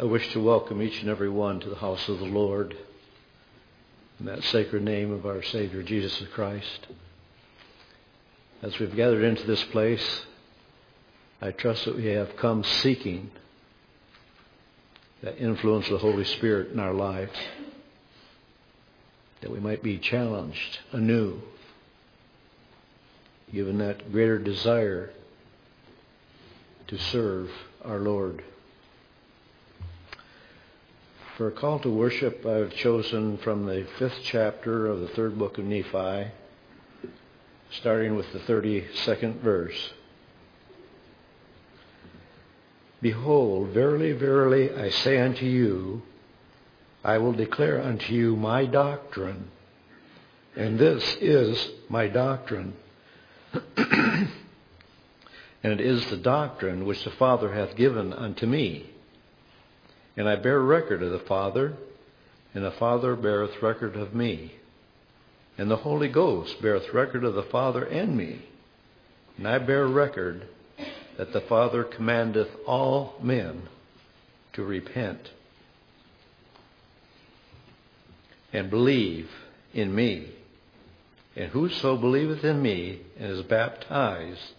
I wish to welcome each and every one to the house of the Lord in that sacred name of our Savior Jesus Christ. As we've gathered into this place, I trust that we have come seeking that influence of the Holy Spirit in our lives, that we might be challenged anew, given that greater desire to serve our Lord. For a call to worship, I've chosen from the 5th chapter of the 3rd book of Nephi, starting with the 32nd verse. Behold, verily, verily, I say unto you, I will declare unto you my doctrine, and this is my doctrine, and it is the doctrine which the Father hath given unto me. And I bear record of the Father, and the Father beareth record of me. And the Holy Ghost beareth record of the Father and me. And I bear record that the Father commandeth all men to repent and believe in me. And whoso believeth in me and is baptized,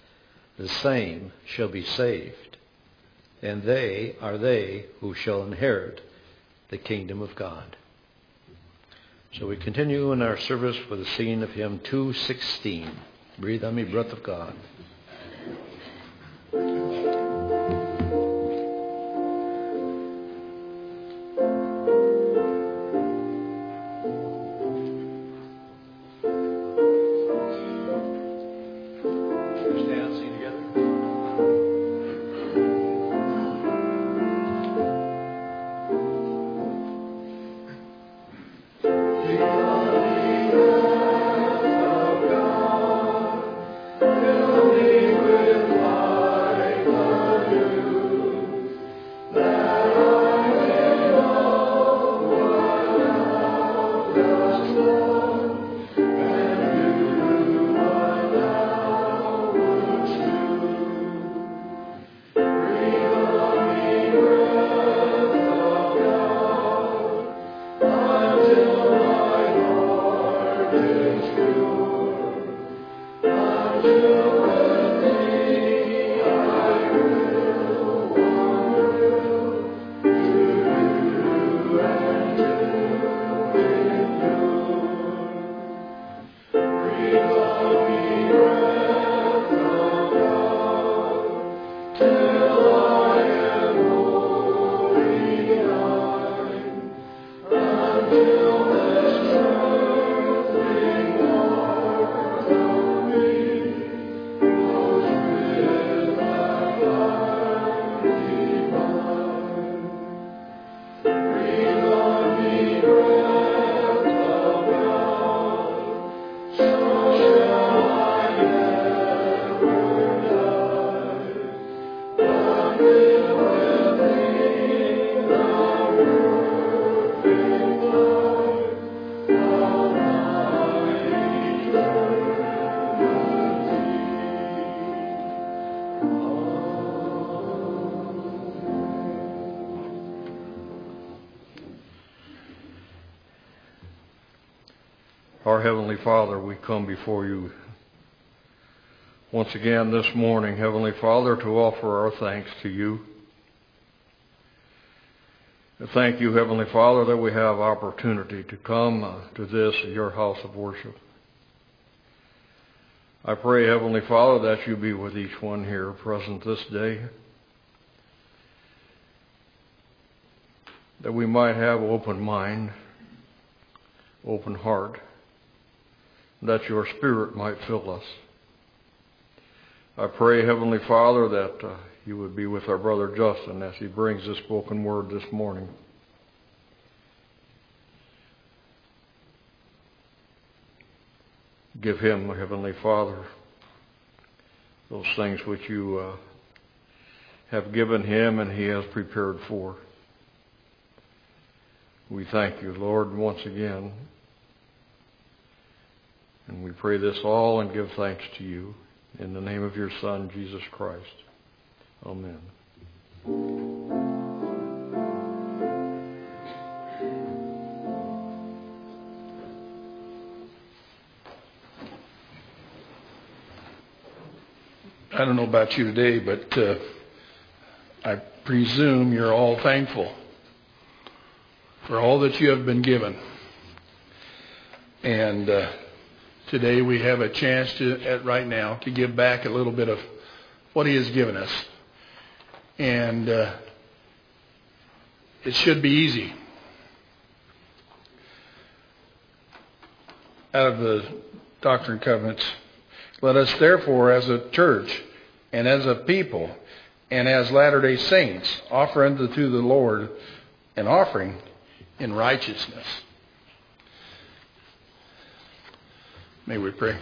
the same shall be saved. And they are they who shall inherit the kingdom of God. So we continue in our service with the singing of hymn 216. Breathe on me, breath of God. Our Heavenly Father, we come before you once again this morning, Heavenly Father, to offer our thanks to you. Thank you, Heavenly Father, that we have opportunity to come to this, your house of worship. I pray, Heavenly Father, that you be with each one here present this day, that we might have open mind, open heart, that your Spirit might fill us. I pray, Heavenly Father, that you would be with our brother Justin as he brings the spoken word this morning. Give him, Heavenly Father, those things which you have given him and he has prepared for. We thank you, Lord, once again. And we pray this all and give thanks to you in the name of your Son, Jesus Christ. Amen. I don't know about you today, but I presume you're all thankful for all that you have been given. And today we have a chance right now to give back a little bit of what he has given us. And it should be easy. Out of the Doctrine and Covenants, let us therefore as a church and as a people and as Latter-day Saints offer unto the Lord an offering in righteousness. May we pray.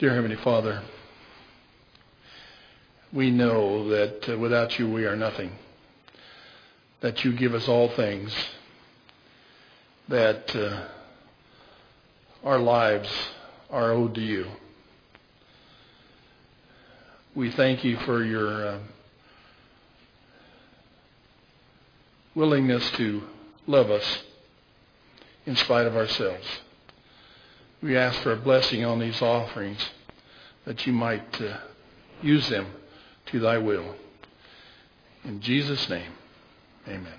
Dear Heavenly Father, we know that without you we are nothing, that you give us all things, that our lives are owed to you. We thank you for your willingness to love us in spite of ourselves. We ask for a blessing on these offerings, that you might use them to thy will. In Jesus' name, amen.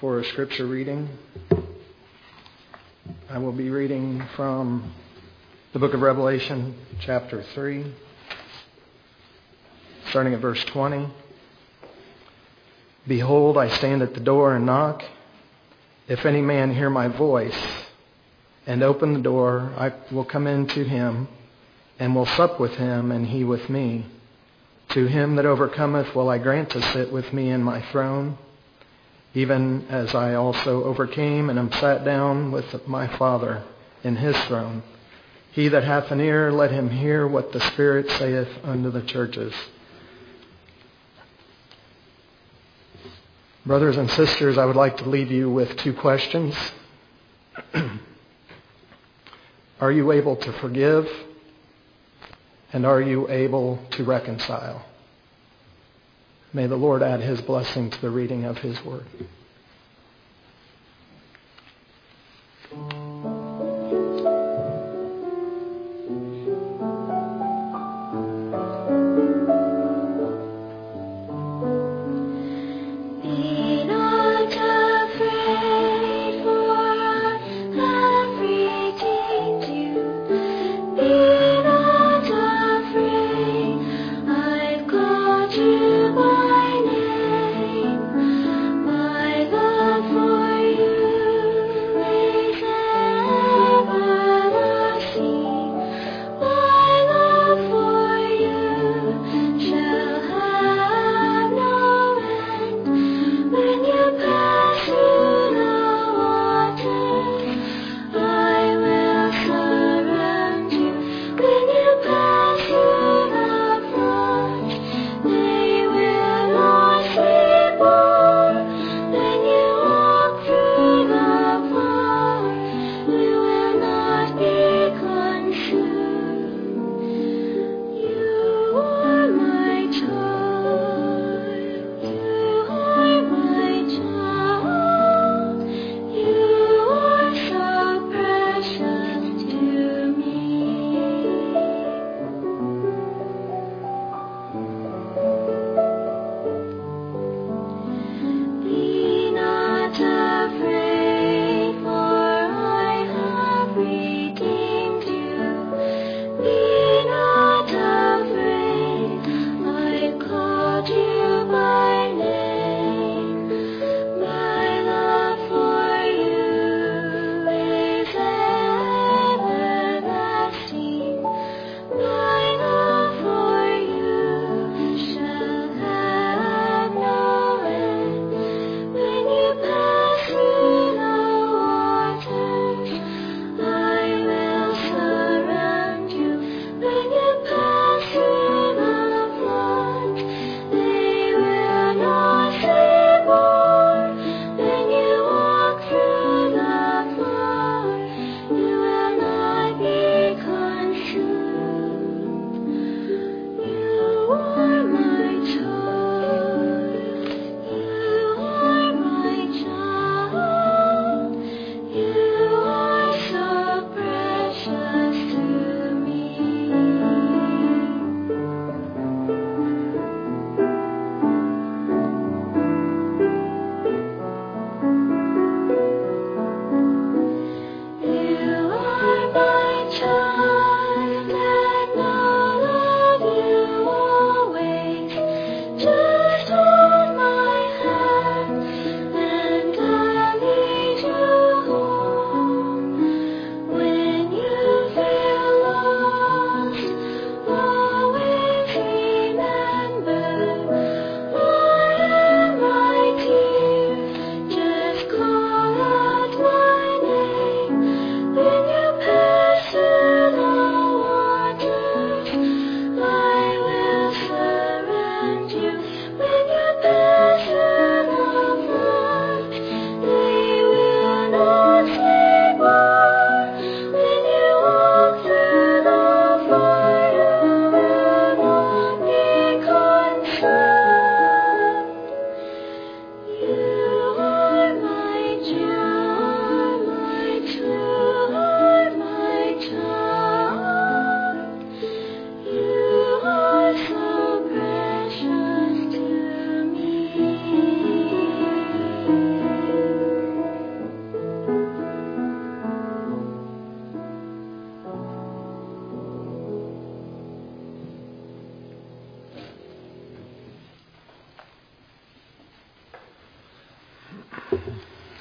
For a scripture reading, I will be reading from the book of Revelation, chapter 3, starting at verse 20. Behold, I stand at the door and knock. If any man hear my voice and open the door, I will come in to him and will sup with him and he with me. To him that overcometh will I grant to sit with me in my throne, even as I also overcame and am sat down with my Father in his throne. He that hath an ear, let him hear what the Spirit saith unto the churches. Brothers and sisters, I would like to leave you with two questions. Are you able to forgive? And are you able to reconcile? May the Lord add his blessing to the reading of his word.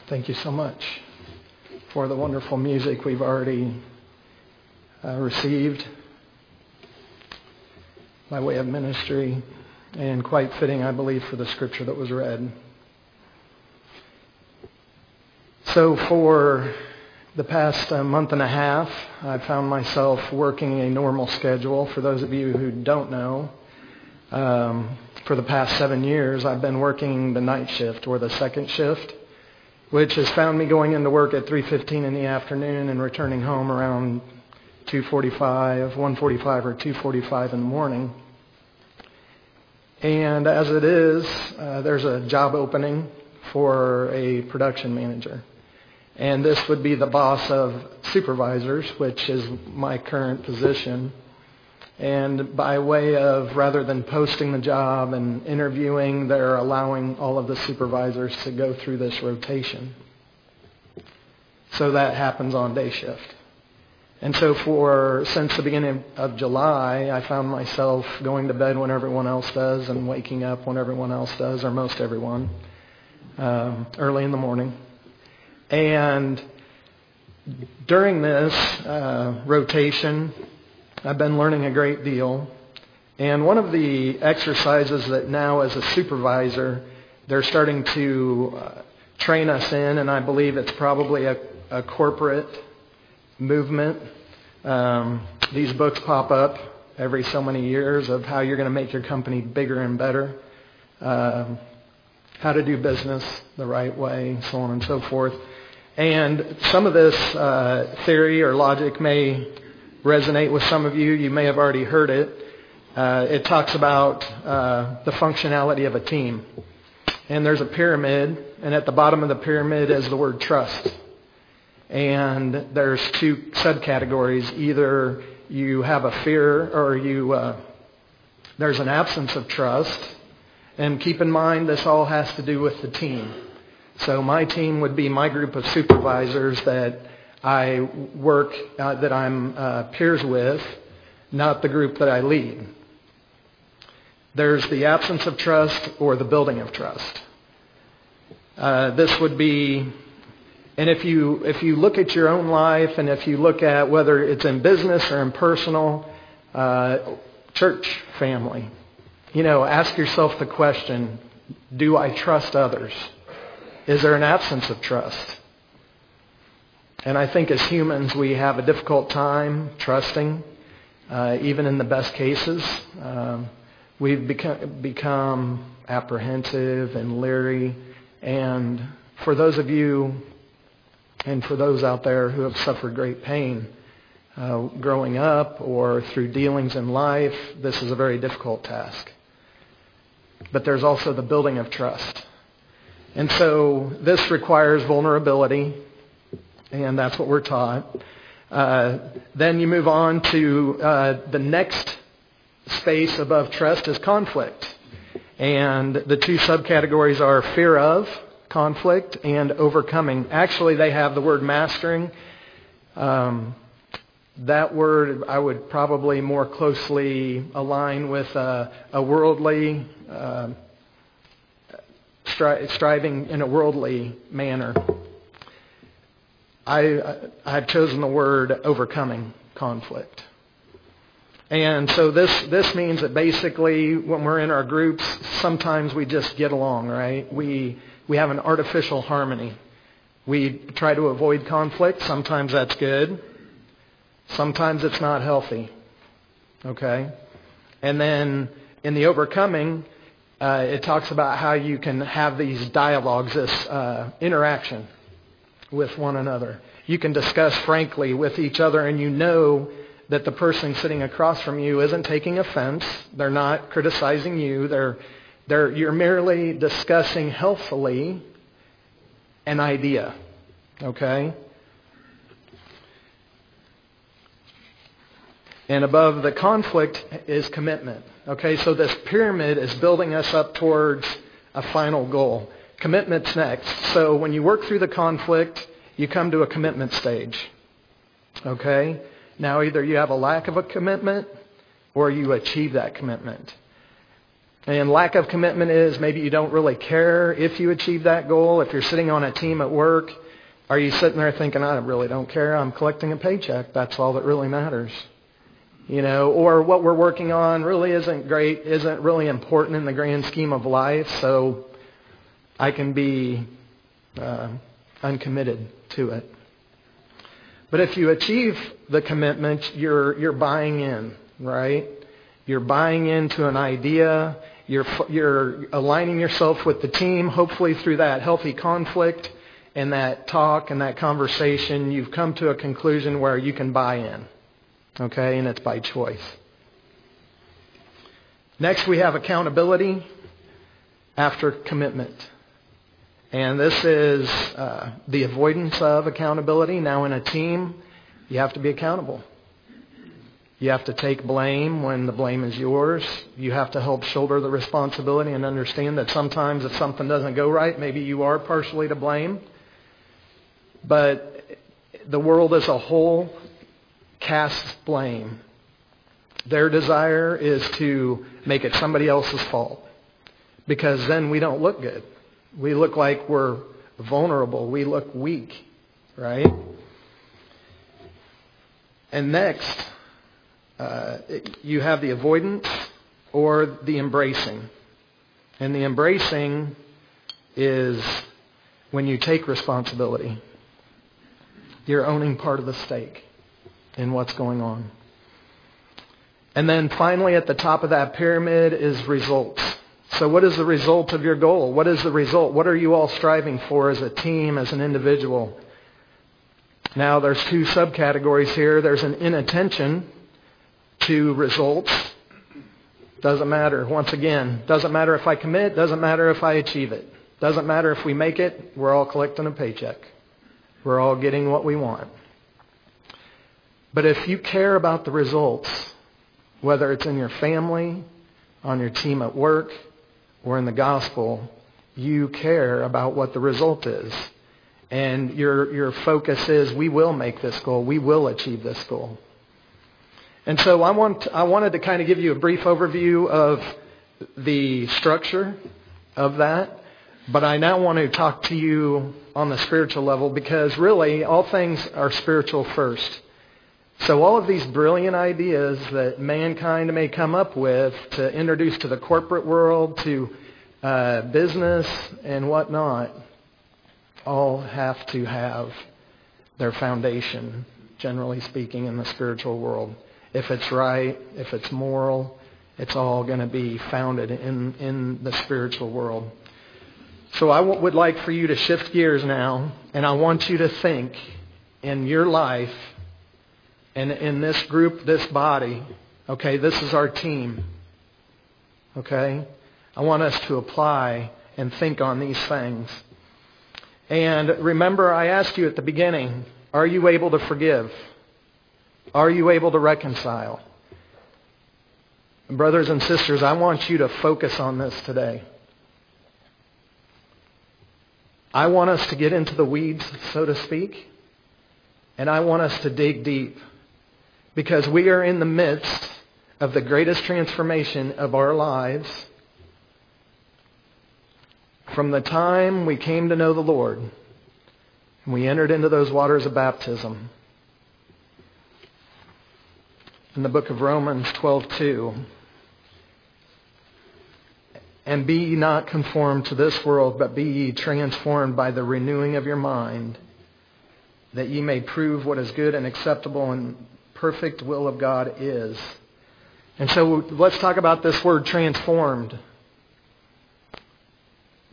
Thank you so much for the wonderful music we've already received by way of ministry, and quite fitting, I believe, for the scripture that was read. So for the past month and a half, I found myself working a normal schedule. For those of you who don't know, for the past 7 years, I've been working the night shift or the second shift, which has found me going into work at 3:15 in the afternoon and returning home around 2:45, 1:45 or 2:45 in the morning. And as it is, there's a job opening for a production manager. And this would be the boss of supervisors, which is my current position. And by way of, rather than posting the job and interviewing, they're allowing all of the supervisors to go through this rotation. So that happens on day shift. And so since the beginning of July, I found myself going to bed when everyone else does and waking up when everyone else does, or most everyone, early in the morning. And during this rotation, I've been learning a great deal. And one of the exercises that now as a supervisor, they're starting to train us in, and I believe it's probably a corporate movement. These books pop up every so many years of how you're going to make your company bigger and better, how to do business the right way, so on and so forth. And some of this theory or logic may resonate with some of you. You may have already heard it. It talks about the functionality of a team. And there's a pyramid, and at the bottom of the pyramid is the word trust. And there's two subcategories. Either you have a fear, or there's an absence of trust. And keep in mind, this all has to do with the team. So my team would be my group of supervisors that I work, that I'm peers with, not the group that I lead. There's the absence of trust or the building of trust. This would be, and if you look at your own life, and if you look at whether it's in business or in personal, church family, ask yourself the question, do I trust others? Is there an absence of trust? And I think as humans, we have a difficult time trusting, even in the best cases. We've become apprehensive and leery. And for those of you and for those out there who have suffered great pain growing up or through dealings in life, this is a very difficult task. But there's also the building of trust. And so this requires vulnerability. And that's what we're taught. Then you move on to the next space above trust is conflict. And the two subcategories are fear of conflict and overcoming. Actually, they have the word mastering. That word I would probably more closely align with a worldly, striving in a worldly manner. I've chosen the word overcoming conflict. And so this means that basically when we're in our groups, sometimes we just get along, right? We have an artificial harmony. We try to avoid conflict. Sometimes that's good. Sometimes it's not healthy. Okay? And then in the overcoming, it talks about how you can have these dialogues, this interaction with one another. You can discuss frankly with each other, and you know that the person sitting across from you isn't taking offense. They're not criticizing you. You're merely discussing healthfully an idea. Okay? And above the conflict is commitment. Okay, so this pyramid is building us up towards a final goal. Commitment's next. So when you work through the conflict, you come to a commitment stage. Okay? Now either you have a lack of a commitment or you achieve that commitment. And lack of commitment is maybe you don't really care if you achieve that goal. If you're sitting on a team at work, are you sitting there thinking, I really don't care, I'm collecting a paycheck, that's all that really matters? You know, or what we're working on really isn't great, isn't really important in the grand scheme of life, so I can be uncommitted to it. But if you achieve the commitment, you're buying in, right? You're buying into an idea. You're aligning yourself with the team. Hopefully through that healthy conflict and that talk and that conversation, you've come to a conclusion where you can buy in. Okay, and it's by choice. Next, we have accountability after commitment. And this is the avoidance of accountability. Now in a team, you have to be accountable. You have to take blame when the blame is yours. You have to help shoulder the responsibility and understand that sometimes if something doesn't go right, maybe you are partially to blame. But the world as a whole casts blame. Their desire is to make it somebody else's fault, because then we don't look good. We look like we're vulnerable. We look weak, right? And next, you have the avoidance or the embracing. And the embracing is when you take responsibility. You're owning part of the stake in what's going on. And then finally, at the top of that pyramid is results. So what is the result of your goal? What is the result? What are you all striving for as a team, as an individual? Now, there's two subcategories here. There's an inattention to results. Doesn't matter. Once again, doesn't matter if I commit. Doesn't matter if I achieve it. Doesn't matter if we make it. We're all collecting a paycheck. We're all getting what we want. But if you care about the results, whether it's in your family, on your team at work, or in the gospel, you care about what the result is. And your focus is, we will make this goal. We will achieve this goal. And so I wanted to kind of give you a brief overview of the structure of that. But I now want to talk to you on the spiritual level, because really all things are spiritual first. So all of these brilliant ideas that mankind may come up with to introduce to the corporate world, to business and whatnot, all have to have their foundation, generally speaking, in the spiritual world. If it's right, if it's moral, it's all going to be founded in the spiritual world. So I would like for you to shift gears now, and I want you to think in your life, and in this group, this body, okay, this is our team, okay? I want us to apply and think on these things. And remember, I asked you at the beginning, are you able to forgive? Are you able to reconcile? Brothers and sisters, I want you to focus on this today. I want us to get into the weeds, so to speak, and I want us to dig deep. Because we are in the midst of the greatest transformation of our lives. From the time we came to know the Lord, and we entered into those waters of baptism. In the book of Romans 12:2, and be ye not conformed to this world, but be ye transformed by the renewing of your mind, that ye may prove what is good and acceptable and perfect will of God is. And so let's talk about this word transformed.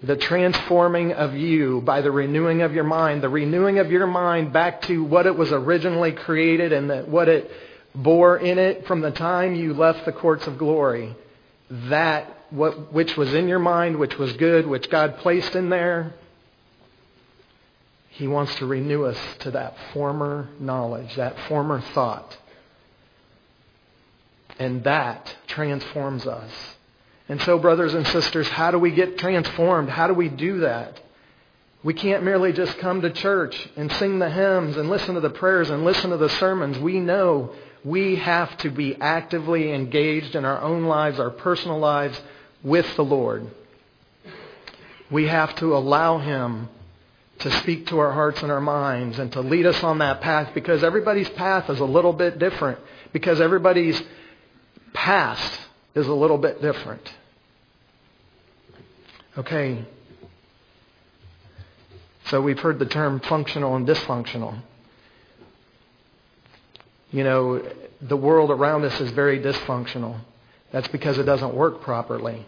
The transforming of you by the renewing of your mind. The renewing of your mind back to what it was originally created and that what it bore in it from the time you left the courts of glory. That which was in your mind, which was good, which God placed in there. He wants to renew us to that former knowledge, that former thought. And that transforms us. And so, brothers and sisters, how do we get transformed? How do we do that? We can't merely just come to church and sing the hymns and listen to the prayers and listen to the sermons. We know we have to be actively engaged in our own lives, our personal lives, with the Lord. We have to allow Him to speak to our hearts and our minds and to lead us on that path, because everybody's path is a little bit different, because everybody's past is a little bit different. Okay. So we've heard the term functional and dysfunctional. You know, the world around us is very dysfunctional. That's because it doesn't work properly.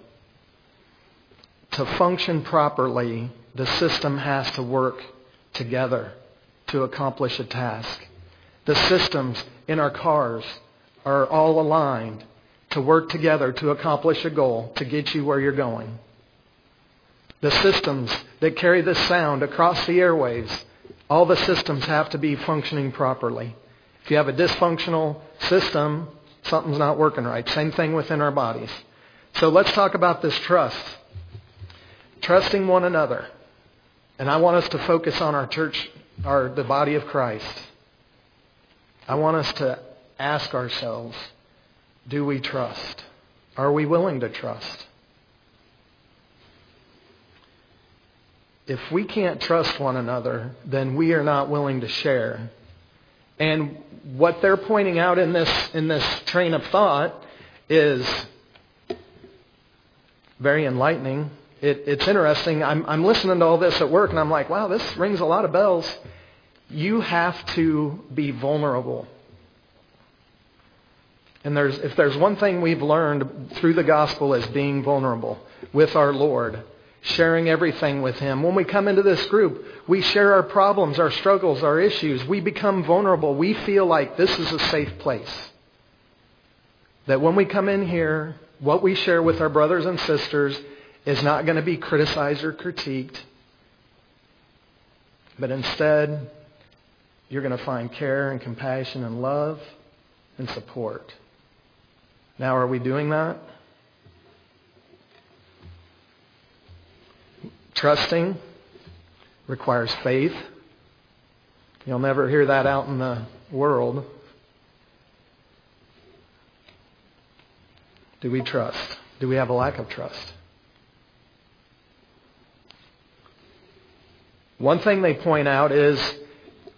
To function properly, the system has to work together to accomplish a task. The systems in our cars are all aligned to work together to accomplish a goal, to get you where you're going. The systems that carry this sound across the airwaves, all the systems have to be functioning properly. If you have a dysfunctional system, something's not working right. Same thing within our bodies. So let's talk about this trust. Trusting one another. And I want us to focus on our church, the body of Christ. I want us to ask ourselves, do we trust? Are we willing to trust? If we can't trust one another, then we are not willing to share. And what they're pointing out in this train of thought is very enlightening. It's interesting. I'm listening to all this at work, and I'm like, wow, this rings a lot of bells. You have to be vulnerable. And if there's one thing we've learned through the gospel, is being vulnerable with our Lord. Sharing everything with Him. When we come into this group, we share our problems, our struggles, our issues. We become vulnerable. We feel like this is a safe place. That when we come in here, what we share with our brothers and sisters is not going to be criticized or critiqued. But instead, you're going to find care and compassion and love and support. Now, are we doing that? Trusting requires faith. You'll never hear that out in the world. Do we trust? Do we have a lack of trust? One thing they point out is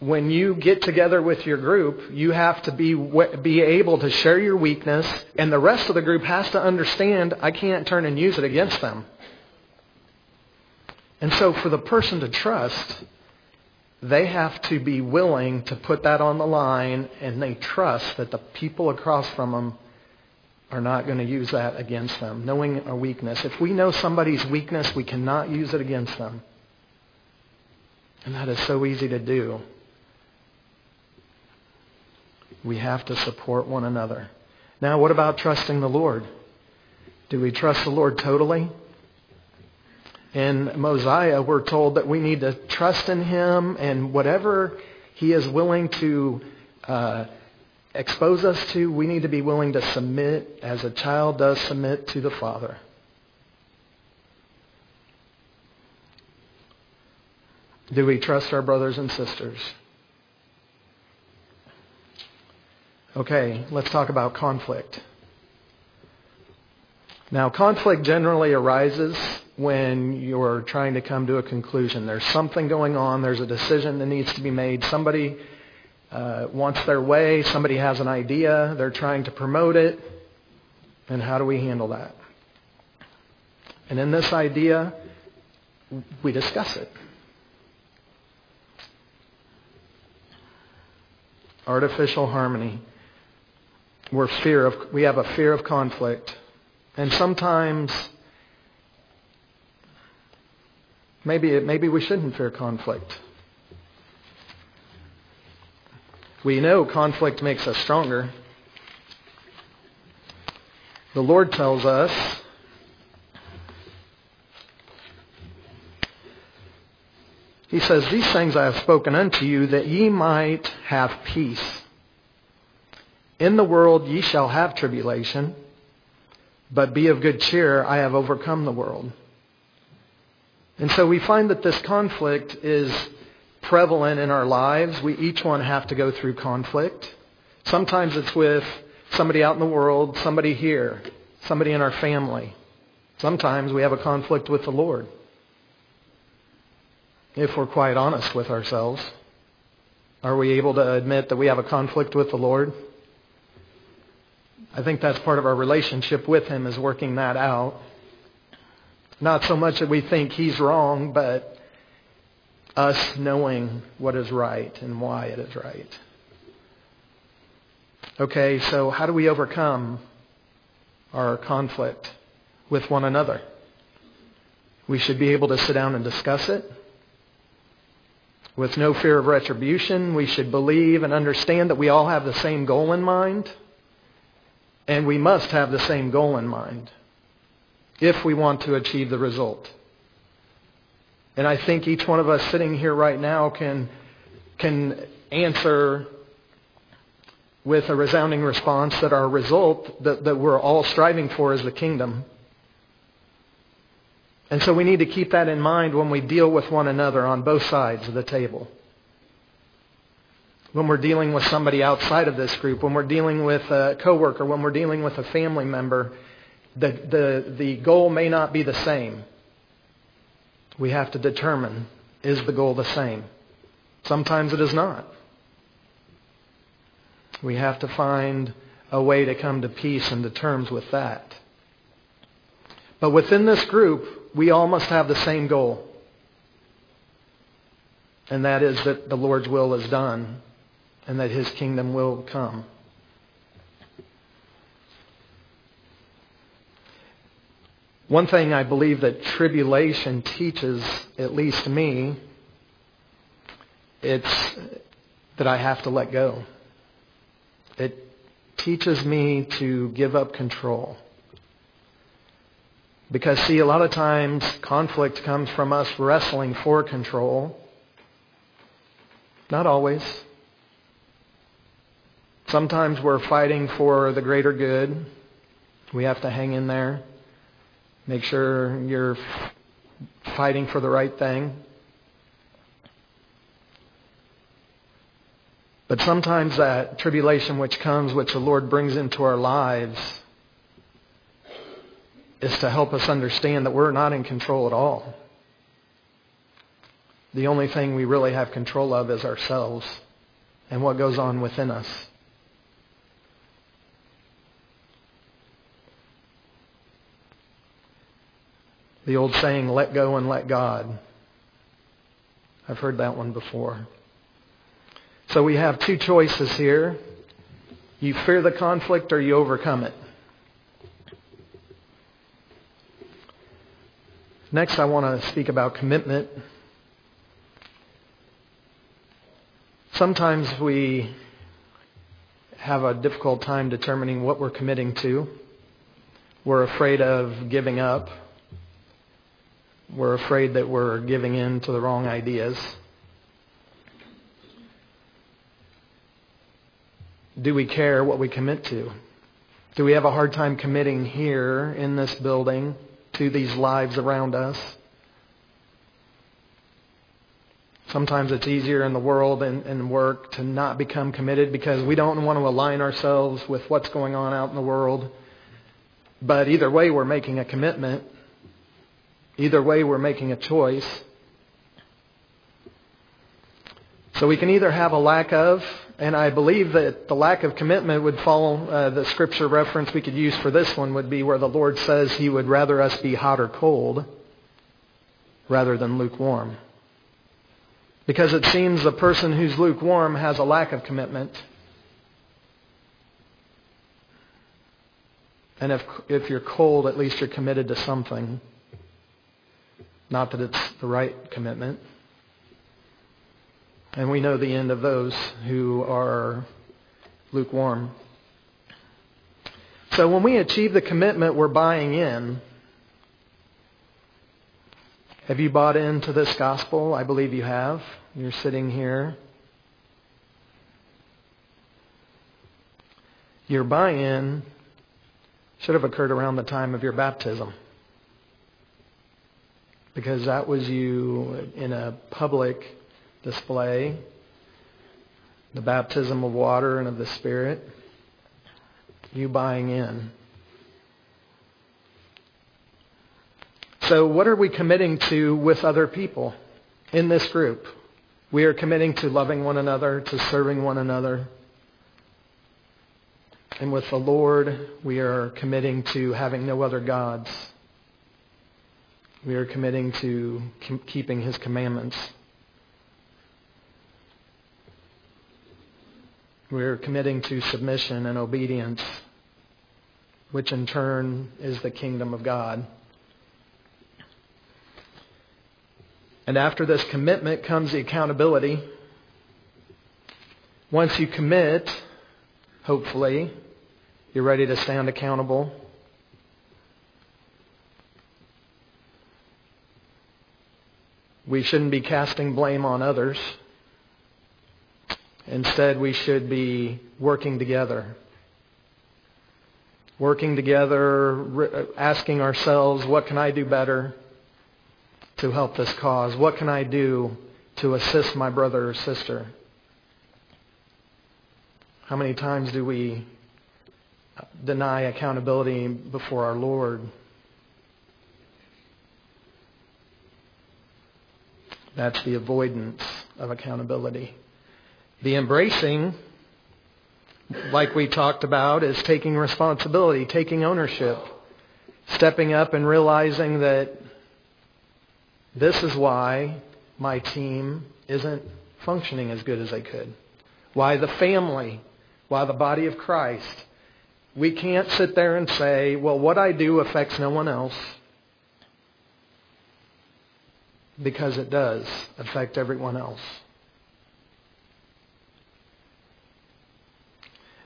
when you get together with your group, you have to be able to share your weakness, and the rest of the group has to understand, I can't turn and use it against them. And so for the person to trust, they have to be willing to put that on the line, and they trust that the people across from them are not going to use that against them, knowing a weakness. If we know somebody's weakness, we cannot use it against them. And that is so easy to do. We have to support one another. Now, what about trusting the Lord? Do we trust the Lord totally? In Mosiah, we're told that we need to trust in Him, and whatever He is willing to expose us to, we need to be willing to submit as a child does submit to the Father. Do we trust our brothers and sisters? Okay, let's talk about conflict. Now, conflict generally arises when you're trying to come to a conclusion. There's something going on. There's a decision that needs to be made. Somebody wants their way. Somebody has an idea. They're trying to promote it. And how do we handle that? And in this idea, we discuss it. Artificial harmony. We have a fear of conflict. And sometimes, maybe we shouldn't fear conflict. We know conflict makes us stronger. The Lord tells us He says, "These things I have spoken unto you, that ye might have peace. In the world ye shall have tribulation. But be of good cheer, I have overcome the world." And so we find that this conflict is prevalent in our lives. We each one have to go through conflict. Sometimes it's with somebody out in the world, somebody here, somebody in our family, Sometimes we have a conflict with the Lord, if we're quite honest with ourselves. Are we able to admit that we have a conflict with the Lord? I think that's part of our relationship with Him, is working that out. Not so much that we think He's wrong, but us knowing what is right and why it is right. Okay, so how do we overcome our conflict with one another? We should be able to sit down and discuss it. With no fear of retribution, we should believe and understand that we all have the same goal in mind. And we must have the same goal in mind if we want to achieve the result. And I think each one of us sitting here right now can answer with a resounding response that our result that we're all striving for is the kingdom. And so we need to keep that in mind when we deal with one another on both sides of the table. When we're dealing with somebody outside of this group, when we're dealing with a coworker, when we're dealing with a family member, the goal may not be the same. We have to determine, is the goal the same? Sometimes it is not. We have to find a way to come to peace and to terms with that. But within this group, we all must have the same goal. And that is that the Lord's will is done and that His kingdom will come. One thing I believe that tribulation teaches, at least me, it's that I have to let go. It teaches me to give up control. Because, see, a lot of times conflict comes from us wrestling for control. Not always. Sometimes we're fighting for the greater good. We have to hang in there. Make sure you're fighting for the right thing. But sometimes that tribulation which comes, which the Lord brings into our lives, is to help us understand that we're not in control at all. The only thing we really have control of is ourselves and what goes on within us. The old saying, let go and let God. I've heard that one before. So we have two choices here. You fear the conflict or you overcome it. Next, I want to speak about commitment. Sometimes we have a difficult time determining what we're committing to. We're afraid of giving up. We're afraid that we're giving in to the wrong ideas. Do we care what we commit to? Do we have a hard time committing here in this building to these lives around us? Sometimes it's easier in the world and work to not become committed because we don't want to align ourselves with what's going on out in the world. But either way, we're making a commitment. Either way, we're making a choice. So we can either have a lack of, and I believe that the lack of commitment would follow the scripture reference we could use for this one would be where the Lord says He would rather us be hot or cold rather than lukewarm. Because it seems the person who's lukewarm has a lack of commitment. And if you're cold, at least you're committed to something. Not that it's the right commitment. And we know the end of those who are lukewarm. So when we achieve the commitment, we're buying in. Have you bought into this gospel? I believe you have. You're sitting here. Your buy-in should have occurred around the time of your baptism. Because that was you in a public display. The baptism of water and of the Spirit. You buying in. So what are we committing to with other people in this group? We are committing to loving one another, to serving one another. And with the Lord, we are committing to having no other gods. We are committing to keeping His commandments. We are committing to submission and obedience, which in turn is the kingdom of God. And after this commitment comes the accountability. Once you commit, hopefully, you're ready to stand accountable. We shouldn't be casting blame on others. Instead, we should be working together. Working together, asking ourselves, what can I do better to help this cause? What can I do to assist my brother or sister? How many times do we deny accountability before our Lord? That's the avoidance of accountability. The embracing, like we talked about, is taking responsibility, taking ownership, stepping up and realizing that this is why my team isn't functioning as good as they could. Why the family, why the body of Christ. We can't sit there and say, well, what I do affects no one else. Because it does affect everyone else.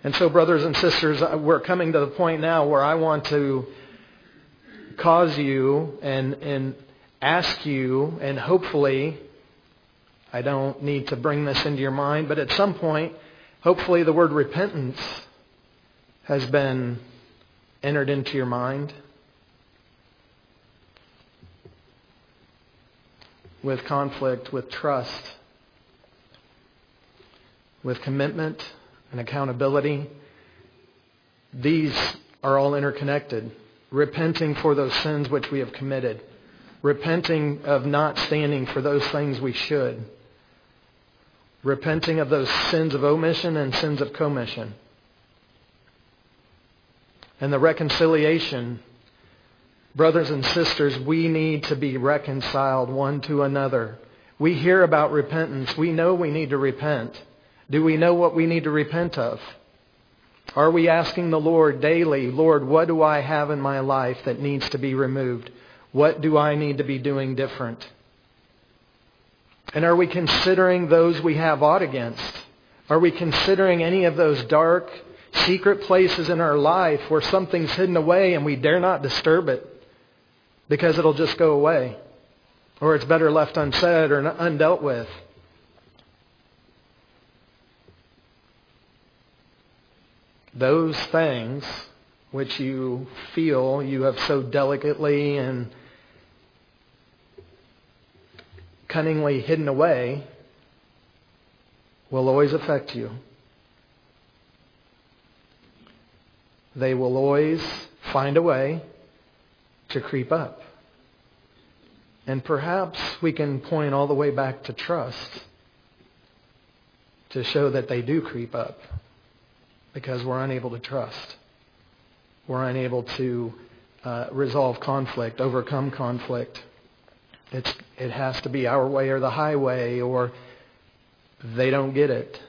And so, brothers and sisters, we're coming to the point now where I want to cause you and ask you, and hopefully, I don't need to bring this into your mind, but at some point, hopefully the word repentance has been entered into your mind. With conflict, with trust, with commitment and accountability, these are all interconnected. Repenting for those sins which we have committed. Repenting of not standing for those things we should. Repenting of those sins of omission and sins of commission. And the reconciliation. Brothers and sisters, we need to be reconciled one to another. We hear about repentance. We know we need to repent. Do we know what we need to repent of? Are we asking the Lord daily, Lord, what do I have in my life that needs to be removed? What do I need to be doing different? And are we considering those we have aught against? Are we considering any of those dark, secret places in our life where something's hidden away and we dare not disturb it because it'll just go away? Or it's better left unsaid or undealt with. Those things which you feel you have so delicately and cunningly hidden away will always affect you. They will always find a way to creep up. And perhaps we can point all the way back to trust to show that they do creep up because we're unable to trust. We're unable to resolve conflict, overcome conflict. It has to be our way or the highway, or they don't get it.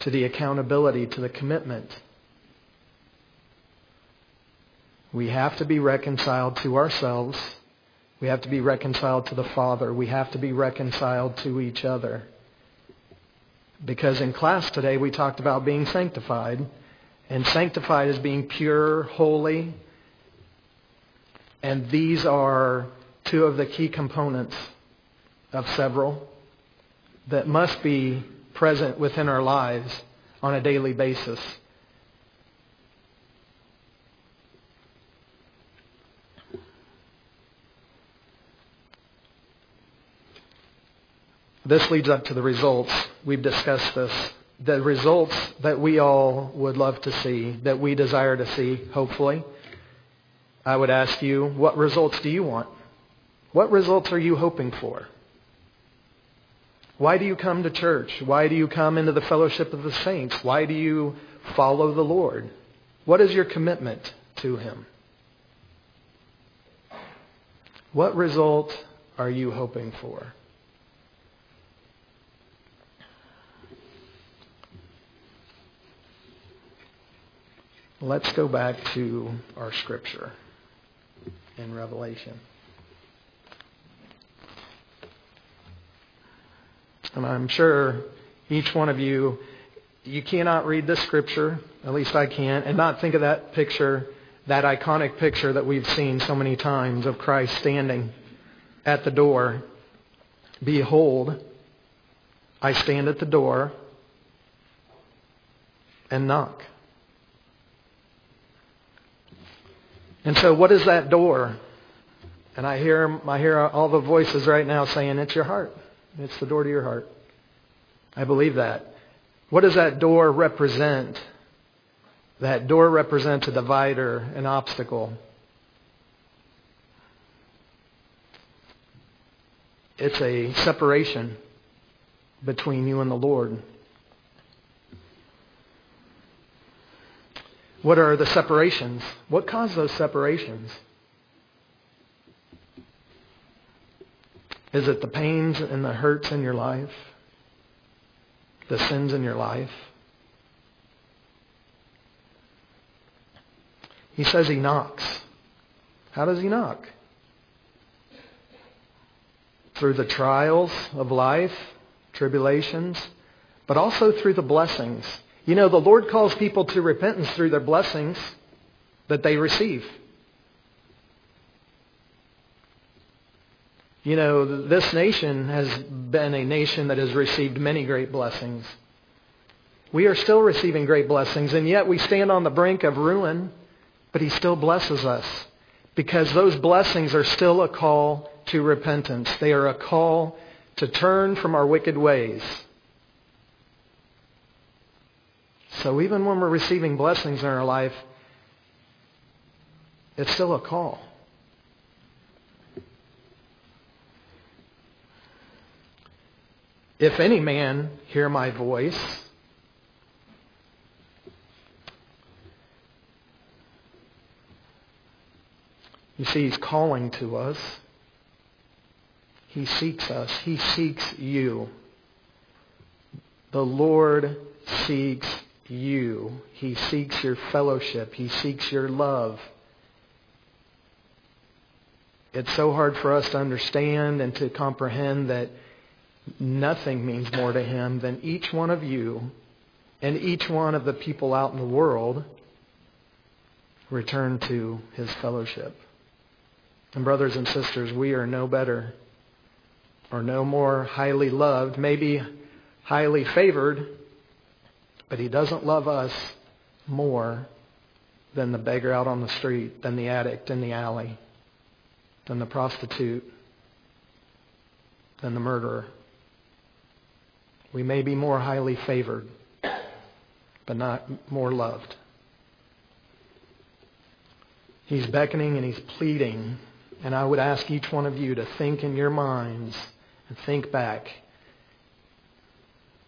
To the accountability, to the commitment. We have to be reconciled to ourselves. We have to be reconciled to the Father. We have to be reconciled to each other. Because in class today, we talked about being sanctified. And sanctified is being pure, holy. And these are two of the key components of several that must be present within our lives on a daily basis. This leads up to the results. We've discussed this. The results that we all would love to see, that we desire to see, hopefully. I would ask you, what results do you want? What results are you hoping for? Why do you come to church? Why do you come into the fellowship of the saints? Why do you follow the Lord? What is your commitment to Him? What result are you hoping for? Let's go back to our scripture in Revelation. And I'm sure each one of you cannot read this scripture, at least I can't, and not think of that picture, that iconic picture that we've seen so many times of Christ standing at the door. Behold, I stand at the door and knock. And so what is that door? And I hear all the voices right now saying, it's your heart. It's the door to your heart. I believe that. What does that door represent? That door represents a divider, an obstacle. It's a separation between you and the Lord. What are the separations? What caused those separations? Is it the pains and the hurts in your life? The sins in your life? He says He knocks. How does He knock? Through the trials of life, tribulations, but also through the blessings. You know, the Lord calls people to repentance through their blessings that they receive. You know, this nation has been a nation that has received many great blessings. We are still receiving great blessings, and yet we stand on the brink of ruin, but He still blesses us because those blessings are still a call to repentance. They are a call to turn from our wicked ways. So even when we're receiving blessings in our life, it's still a call. If any man hear my voice, you see, He's calling to us. He seeks us. He seeks you. The Lord seeks you. He seeks your fellowship. He seeks your love. It's so hard for us to understand and to comprehend that nothing means more to Him than each one of you and each one of the people out in the world return to His fellowship. And brothers and sisters, we are no better or no more highly loved, maybe highly favored, but He doesn't love us more than the beggar out on the street, than the addict in the alley, than the prostitute, than the murderer. We may be more highly favored, but not more loved. He's beckoning and He's pleading. And I would ask each one of you to think in your minds and think back.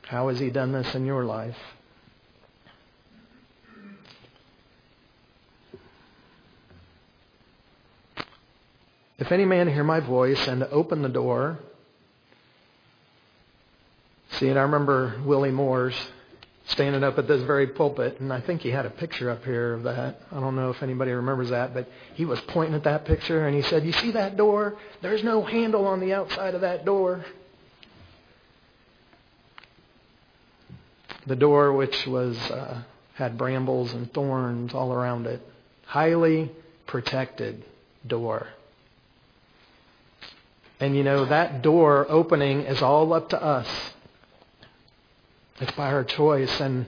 How has He done this in your life? If any man hear my voice and open the door. See, and I remember Willie Moore's standing up at this very pulpit, and I think he had a picture up here of that. I don't know if anybody remembers that, but he was pointing at that picture, and he said, you see that door? There's no handle on the outside of that door. The door which was had brambles and thorns all around it. Highly protected door. And you know, that door opening is all up to us. It's by our choice. And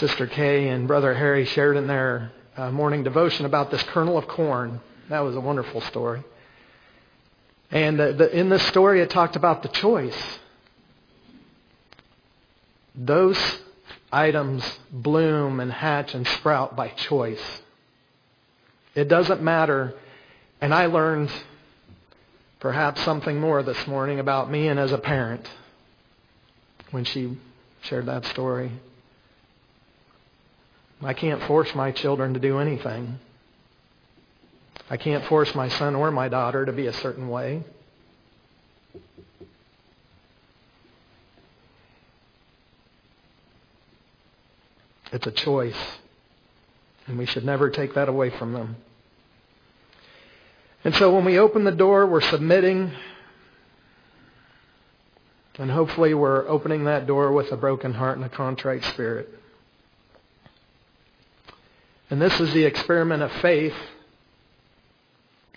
Sister Kay and Brother Harry shared in their morning devotion about this kernel of corn. That was a wonderful story. And in this story, it talked about the choice. Those items bloom and hatch and sprout by choice. It doesn't matter. And I learned perhaps something more this morning about me and as a parent when she shared that story. I can't force my children to do anything. I can't force my son or my daughter to be a certain way. It's a choice. And we should never take that away from them. And so when we open the door, we're submitting. And hopefully we're opening that door with a broken heart and a contrite spirit. And this is the experiment of faith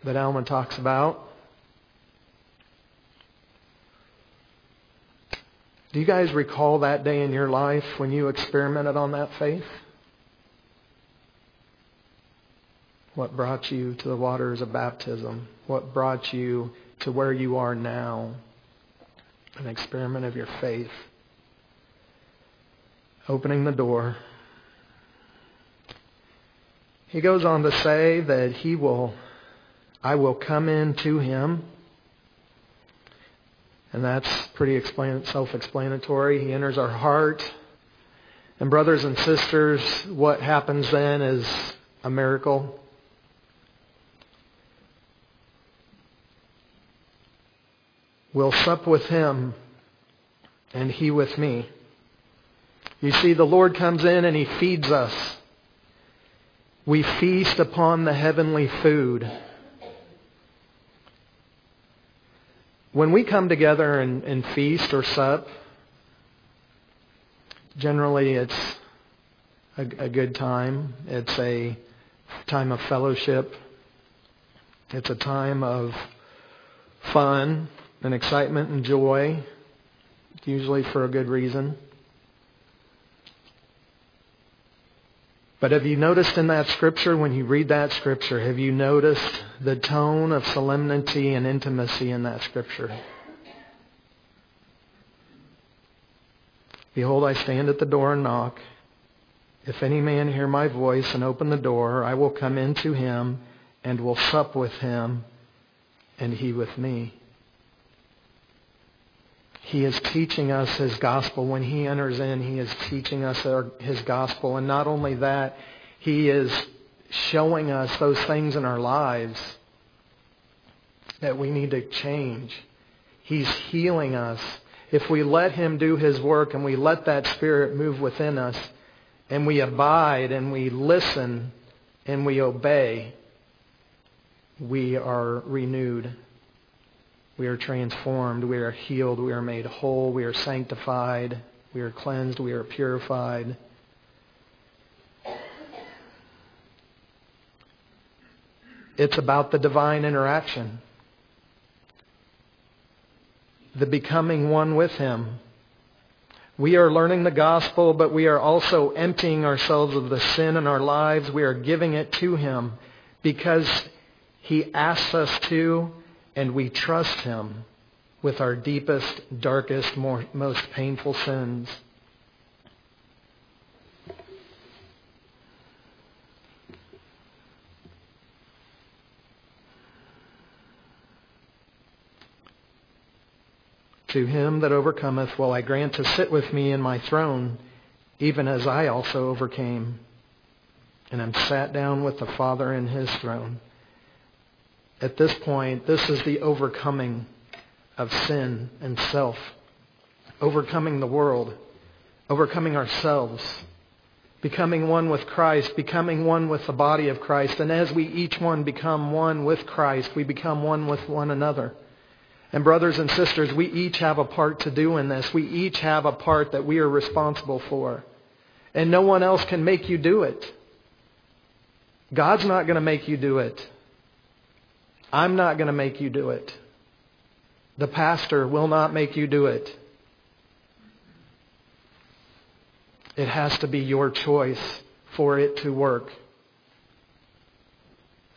that Alman talks about. Do you guys recall that day in your life when you experimented on that faith? What brought you to the waters of baptism? What brought you to where you are now? An experiment of your faith. Opening the door. He goes on to say that I will come in to him. And that's pretty self-explanatory. He enters our heart. And brothers and sisters, what happens then is a miracle. We'll sup with him and he with me. You see, the Lord comes in and he feeds us. We feast upon the heavenly food. When we come together and feast or sup, generally it's a good time. It's a time of fellowship. It's a time of fun and excitement and joy, usually for a good reason. But have you noticed in that scripture, when you read that scripture, have you noticed the tone of solemnity and intimacy in that scripture? Behold, I stand at the door and knock. If any man hear my voice and open the door, I will come in to him and will sup with him and he with me. He is teaching us His gospel. When He enters in, He is teaching us His gospel. And not only that, He is showing us those things in our lives that we need to change. He's healing us. If we let Him do His work and we let that Spirit move within us and we abide and we listen and we obey, we are renewed. We are transformed, we are healed, we are made whole, we are sanctified, we are cleansed, we are purified. It's about the divine interaction. The becoming one with Him. We are learning the gospel, but we are also emptying ourselves of the sin in our lives. We are giving it to Him because He asks us to. And we trust Him with our deepest, darkest, most painful sins. To him that overcometh will I grant to sit with me in my throne, even as I also overcame, and am sat down with the Father in His throne. At this point, this is the overcoming of sin and self. Overcoming the world. Overcoming ourselves. Becoming one with Christ. Becoming one with the body of Christ. And as we each one become one with Christ, we become one with one another. And brothers and sisters, we each have a part to do in this. We each have a part that we are responsible for. And no one else can make you do it. God's not going to make you do it. I'm not going to make you do it. The pastor will not make you do it. It has to be your choice for it to work.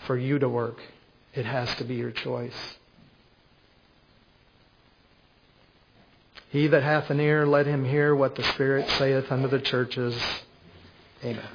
For you to work. It has to be your choice. He that hath an ear, let him hear what the Spirit saith unto the churches. Amen.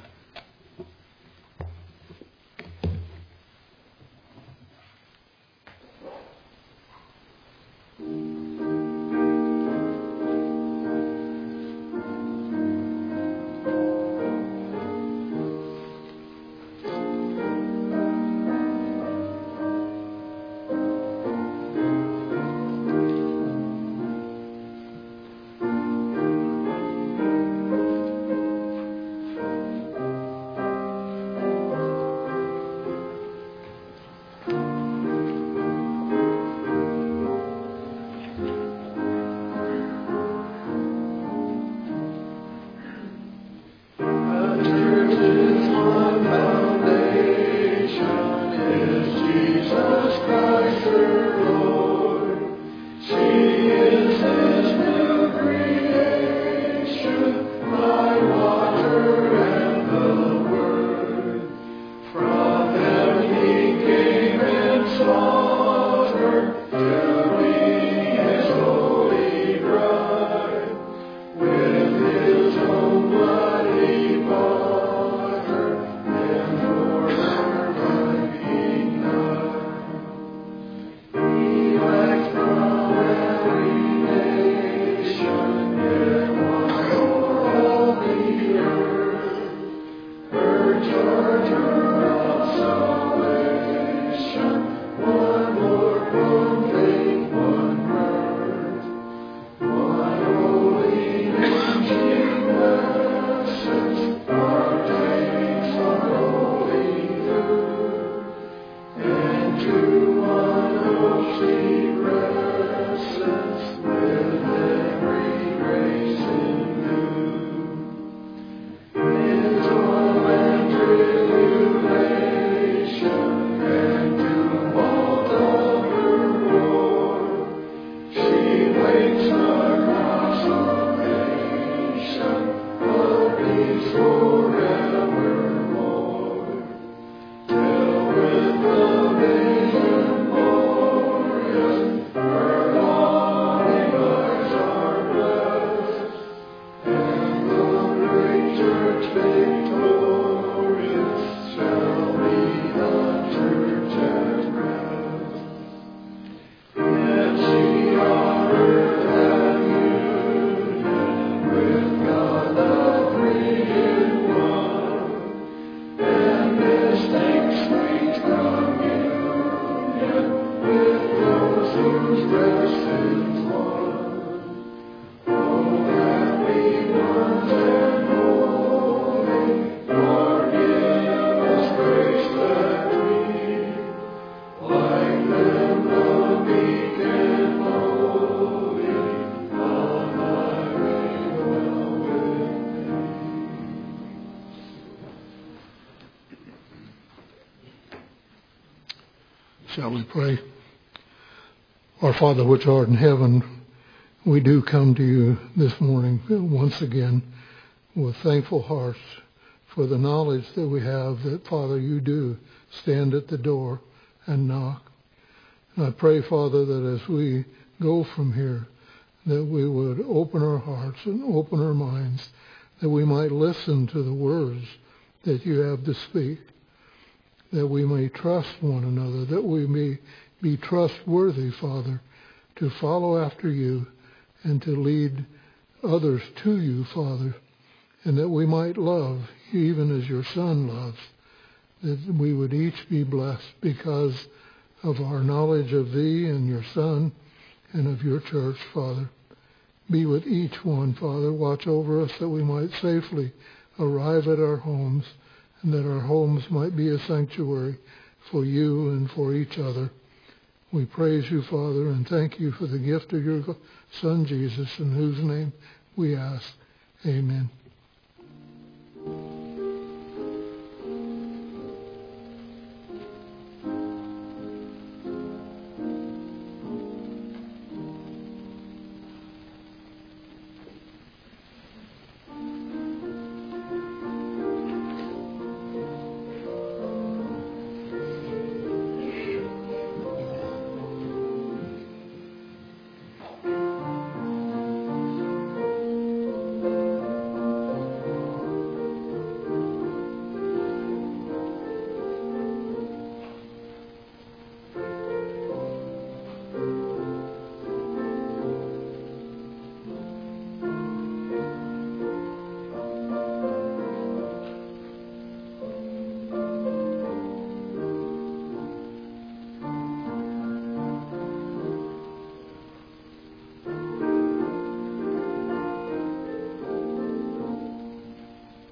Shall we pray? Our Father which art in heaven, we do come to you this morning once again with thankful hearts for the knowledge that we have that, Father, you do stand at the door and knock. And I pray, Father, that as we go from here, that we would open our hearts and open our minds, that we might listen to the words that you have to speak, that we may trust one another, that we may be trustworthy, Father, to follow after you and to lead others to you, Father, and that we might love even as your Son loves, that we would each be blessed because of our knowledge of thee and your Son and of your church, Father. Be with each one, Father. Watch over us that we might safely arrive at our homes, and that our homes might be a sanctuary for you and for each other. We praise you, Father, and thank you for the gift of your Son, Jesus, in whose name we ask. Amen.